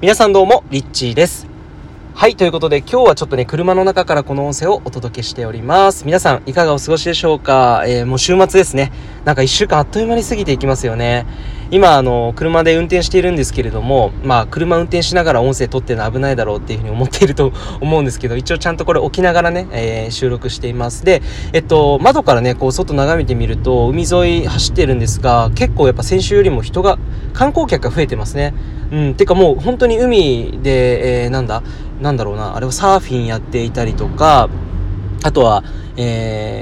皆さんどうもリッチーです。はい、ということで今日はちょっとね車の中からこの音声をお届けしております。皆さんいかがお過ごしでしょうか。もう週末ですね。なんか1週間あっという間に過ぎていきますよね。今車で運転しているんですけれども、車運転しながら音声撮ってるの危ないだろうっていうふうに思っていると思うんですけど、一応ちゃんとこれ置きながらね、収録しています。で、窓からねこう外眺めてみると海沿い走ってるんですが、結構やっぱ先週よりも人が観光客が増えてますね。てかもう本当に海で、なんだろうなあれはサーフィンやっていたりとか、あとは、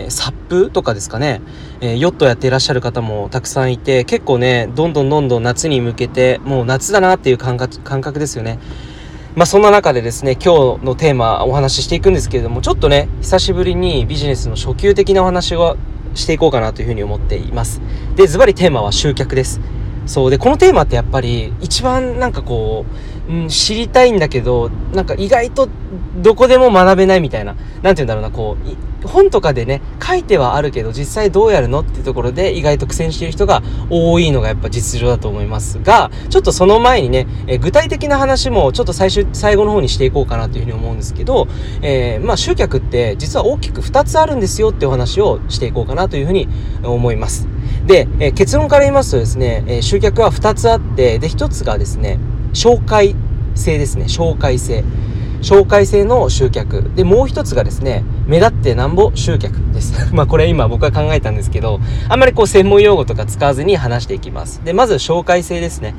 サップとかですかね、ヨットやっていらっしゃる方もたくさんいて、結構ねどんどん夏に向けてもう夏だなっていう感覚ですよね。そんな中でですね、今日のテーマお話ししていくんですけれども、ちょっとね久しぶりにビジネスの初級的なお話をしていこうかなというふうに思っています。でズバリテーマは集客です。そうで、このテーマってやっぱり一番なんかこう、知りたいんだけど、なんか意外とどこでも学べないみたいな、なんていうんだろうな、こう本とかでね書いてはあるけど実際どうやるのっていうところで意外と苦戦している人が多いのがやっぱ実情だと思いますが、ちょっとその前にね、具体的な話もちょっと最後の方にしていこうかなというふうに思うんですけど、集客って実は大きく2つあるんですよってお話をしていこうかなというふうに思います。で、結論から言いますとですね、集客は2つあって、で1つがですね紹介性ですね。紹介性の集客で、もう一つがですね目立ってなんぼ集客ですこれ今僕は考えたんですけど、あんまりこう専門用語とか使わずに話していきます。でまず紹介性ですね。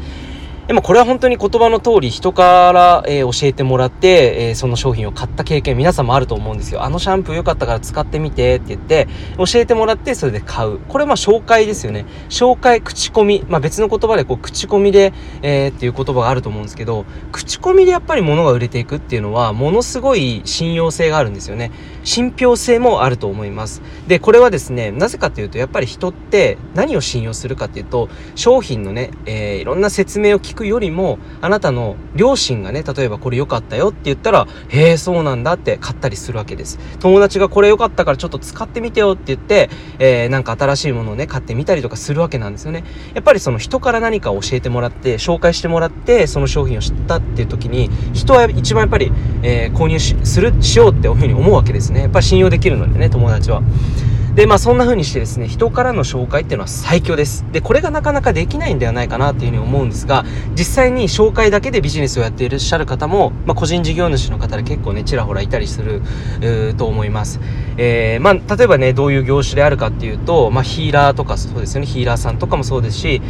これは本当に言葉の通り人から、教えてもらって、その商品を買った経験皆さんもあると思うんですよ。あのシャンプー良かったから使ってみてって言って教えてもらってそれで買う。これ紹介ですよね。紹介、口コミ、別の言葉でこう口コミで、っていう言葉があると思うんですけど、口コミでやっぱり物が売れていくっていうのはものすごい信用性があるんですよね。信憑性もあると思います。でこれはですね、なぜかというとやっぱり人って何を信用するかというと、商品のね、いろんな説明を聞くよりも、あなたの両親がね、例えばこれ良かったよって言ったら、へえそうなんだって買ったりするわけです。友達がこれ良かったからちょっと使ってみてよって言って、なんか新しいものをね買ってみたりとかするわけなんですよね。やっぱりその人から何か教えてもらって紹介してもらってその商品を知ったっていう時に、人は一番やっぱり、購入 しようっていうふうに思うわけですね。やっぱり信用できるのでね、友達は。でそんな風にしてですね、人からの紹介っていうのは最強です。でこれがなかなかできないんではないかなっていうふうに思うんですが、実際に紹介だけでビジネスをやっていらっしゃる方も、個人事業主の方で結構ねちらほらいたりすると思います。例えばね、どういう業種であるかっていうと、ヒーラーとかそうですよね。ヒーラーさんとかもそうですし、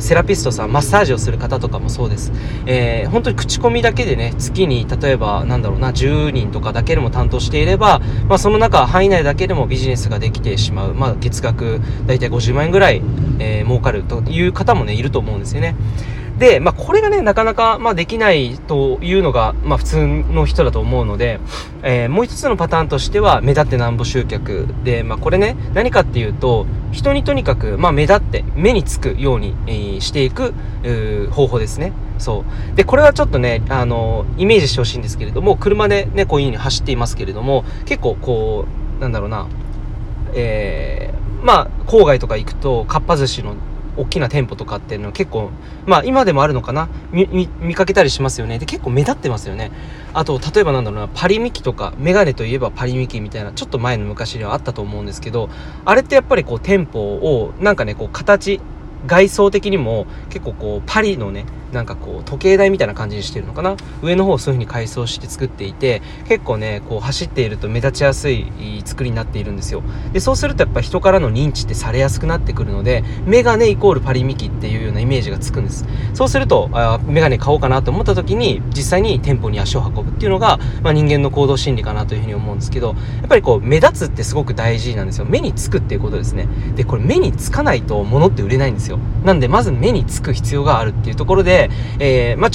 セラピストさん、マッサージをする方とかもそうです。本当に口コミだけでね、月に例えば10人とかだけでも担当していれば、その中範囲内だけでもビジネスができてしまう、月額だいたい50万円ぐらい、儲かるという方もねいると思うんですよね。で、これがねなかなか、できないというのが、普通の人だと思うので、もう一つのパターンとしては目立ってなんぼ集客で、これね何かっていうと、人にとにかく、目立って目につくように、していく方法ですね。そうでこれはちょっとねイメージしてほしいんですけれども、車でねこういう風に走っていますけれども、結構こうなんだろうな、郊外とか行くとかっぱ寿司の大きな店舗とかっていうのは結構今でもあるのかな、見かけたりしますよね。で結構目立ってますよね。あと例えばパリミキとか、メガネといえばパリミキみたいな、ちょっと前の昔にはあったと思うんですけど、あれってやっぱりこう店舗をなんかねこう形外装的にも結構こうパリのねなんかこう時計台みたいな感じにしてるのかな。上の方をそういう風に改装して作っていて、結構ねこう走っていると目立ちやすい作りになっているんですよ。でそうするとやっぱ人からの認知ってされやすくなってくるので、メガネイコールパリミキっていうようなイメージがつくんです。そうするとメガネ買おうかなと思った時に実際に店舗に足を運ぶっていうのが、人間の行動心理かなというふうに思うんですけど、やっぱりこう目立つってすごく大事なんですよ。目につくっていうことですね。でこれ目につかないと物って売れないんですよ。なんでまず目につく必要があるっていうところで、ち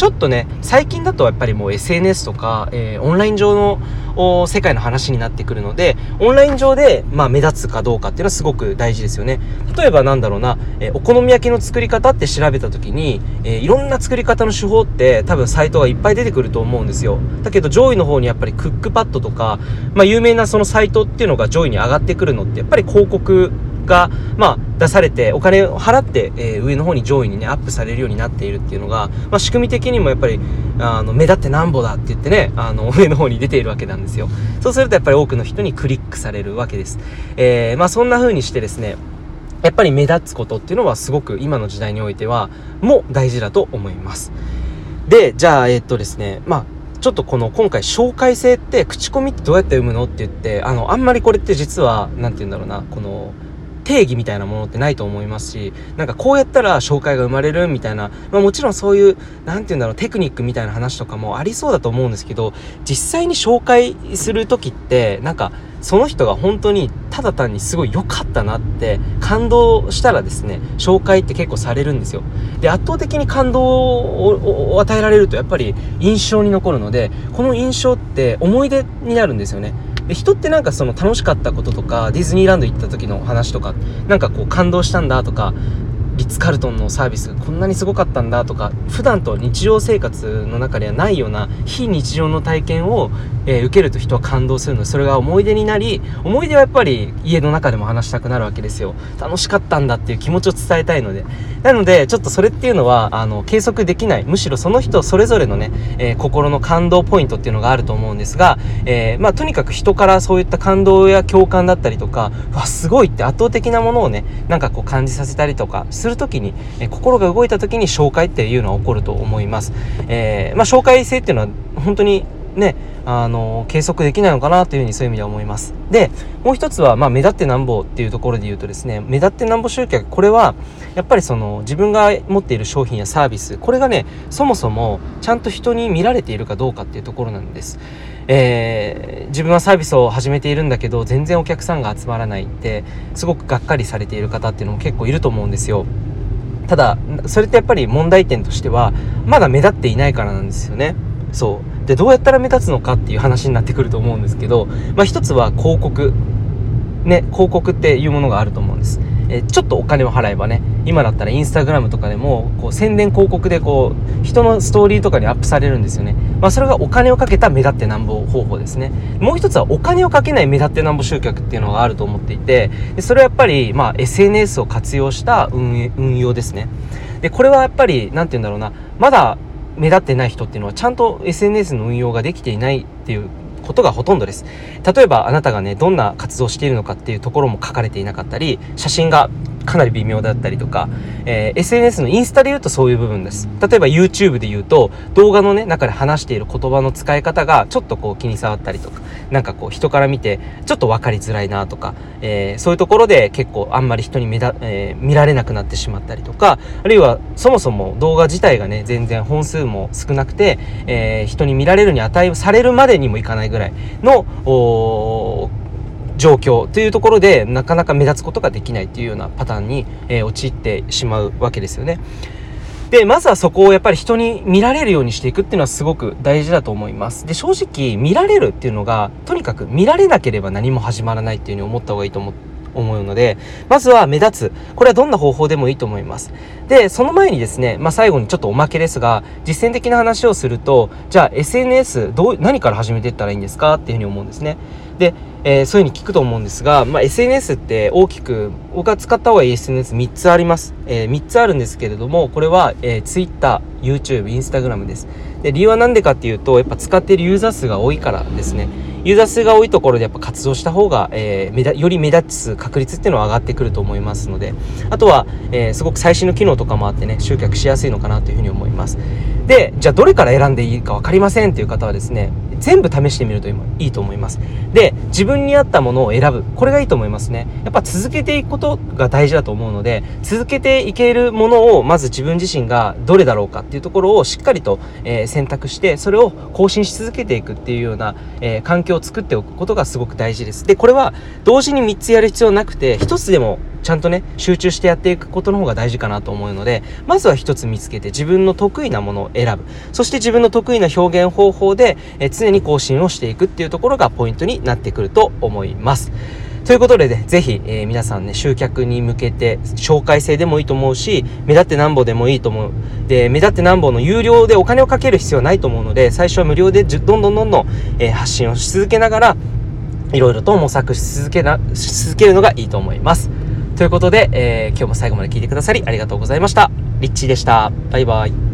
ょっとね最近だとやっぱりもう SNS とか、オンライン上の世界の話になってくるので、オンライン上で、目立つかどうかっていうのはすごく大事ですよね。例えばお好み焼きの作り方って調べた時に、いろんな作り方の手法って多分サイトがいっぱい出てくると思うんですよ。だけど上位の方にやっぱりクックパッドとか、有名なそのサイトっていうのが上位に上がってくるのって、やっぱり広告が、出されてお金を払って、上の方に上位にねアップされるようになっているっていうのが、仕組み的にもやっぱり目立ってなんぼだって言ってね、上の方に出ているわけなんですよ。そうするとやっぱり多くの人にクリックされるわけです。そんな風にしてですね、やっぱり目立つことっていうのはすごく今の時代においてはも大事だと思います。で、じゃあですね、ちょっとこの今回紹介性って口コミってどうやって読むのって言って、あんまりこれって実はなんて言うんだろうな、この定義みたいなものってないと思いますし、なんかこうやったら紹介が生まれるみたいな、もちろんそういうなんて言うんだろう、テクニックみたいな話とかもありそうだと思うんですけど、実際に紹介する時ってなんかその人が本当にただ単にすごい良かったなって感動したらですね、紹介って結構されるんですよ。で、圧倒的に感動を与えられるとやっぱり印象に残るので、この印象って思い出になるんですよね。で、人ってなんかその楽しかったこととか、ディズニーランド行った時の話とか、なんかこう感動したんだとか、リッツカルトンのサービスがこんなにすごかったんだとか、普段と日常生活の中ではないような非日常の体験を、受けると人は感動するので、それが思い出になり、思い出はやっぱり家の中でも話したくなるわけですよ。楽しかったんだっていう気持ちを伝えたいので。なのでちょっとそれっていうのは計測できない、むしろその人それぞれのね、心の感動ポイントっていうのがあると思うんですが、とにかく人からそういった感動や共感だったりとか、うわすごいって圧倒的なものをね、なんかこう感じさせたりとかする時に、心が動いた時に紹介っていうのは起こると思います。紹介性っていうのは本当にね、計測できないのかなというふうにそういう意味では思います。で、もう一つは、目立ってなんぼっていうところで言うとですね、目立ってなんぼ集客、これはやっぱりその自分が持っている商品やサービス、これがね、そもそもちゃんと人に見られているかどうかっていうところなんです。自分はサービスを始めているんだけど全然お客さんが集まらないってすごくがっかりされている方っていうのも結構いると思うんですよ。ただそれってやっぱり問題点としてはまだ目立っていないからなんですよね。そうで、どうやったら目立つのかっていう話になってくると思うんですけど、一つは広告ね、広告っていうものがあると思うんです。ちょっとお金を払えばね、今だったらインスタグラムとかでもこう宣伝広告でこう人のストーリーとかにアップされるんですよね。それがお金をかけた目立ってなんぼ方法ですね。もう一つはお金をかけない目立ってなんぼ集客っていうのがあると思っていて、それはやっぱりSNS を活用した運用ですね。で、これはやっぱりなんて言うんだろうな、まだ目立ってない人っていうのはちゃんと SNS の運用ができていないっていうことがほとんどです。例えばあなたがね、どんな活動をしているのかっていうところも書かれていなかったり、写真がかなり微妙だったりとか、SNS のインスタで言うとそういう部分です。例えば YouTube で言うと動画のね、中で話している言葉の使い方がちょっとこう気に障ったりとか、なんかこう人から見てちょっと分かりづらいなとか、そういうところで結構あんまり人に見られなくなってしまったりとか、あるいはそもそも動画自体がね、全然本数も少なくて、人に見られるに値されるまでにもいかないぐらいの状況というところで、なかなか目立つことができないというようなパターンに、陥ってしまうわけですよね。で、まずはそこをやっぱり人に見られるようにしていくっていうのはすごく大事だと思います。で、正直見られるっていうのが、とにかく見られなければ何も始まらないっていうふうに思った方がいいと思うので、まずは目立つ、これはどんな方法でもいいと思います。で、その前にですね、最後にちょっとおまけですが、実践的な話をすると、じゃあ SNS 何から始めていったらいいんですかっていうふうに思うんですね。で、そういうふうに聞くと思うんですが、SNS って大きく僕が使った方がいい SNS3 つあります、3つあるんですけれども、これは、Twitter、YouTube、Instagram です。で、理由は何でかっていうと、やっぱ使っているユーザー数が多いからですね。ユーザー数が多いところでやっぱ活動した方が、より目立つ確率っていうのは上がってくると思いますので、あとは、すごく最新の機能とかもあってね、集客しやすいのかなというふうに思います。で、じゃあどれから選んでいいか分かりませんっていう方はですね、全部試してみるといいと思います。で、自分に合ったものを選ぶ、これがいいと思いますね。やっぱ続けていくことが大事だと思うので、続けていけるものをまず自分自身がどれだろうかっていうところをしっかりと、選択して、それを更新し続けていくっていうような、環境を作っておくことがすごく大事です。で、これは同時に3つやる必要なくて、1つでもちゃんとね、集中してやっていくことの方が大事かなと思うので、まずは一つ見つけて自分の得意なものを選ぶ。そして自分の得意な表現方法で常に更新をしていくっていうところがポイントになってくると思います。ということでね、ぜひ、皆さんね、集客に向けて紹介性でもいいと思うし、目立ってなんぼでもいいと思う。で、目立ってなんぼの有料でお金をかける必要はないと思うので、最初は無料でどんどん、発信をし続けながら、いろいろと模索し続けるのがいいと思います。ということで、今日も最後まで聞いてくださりありがとうございました。リッチーでした。バイバイ。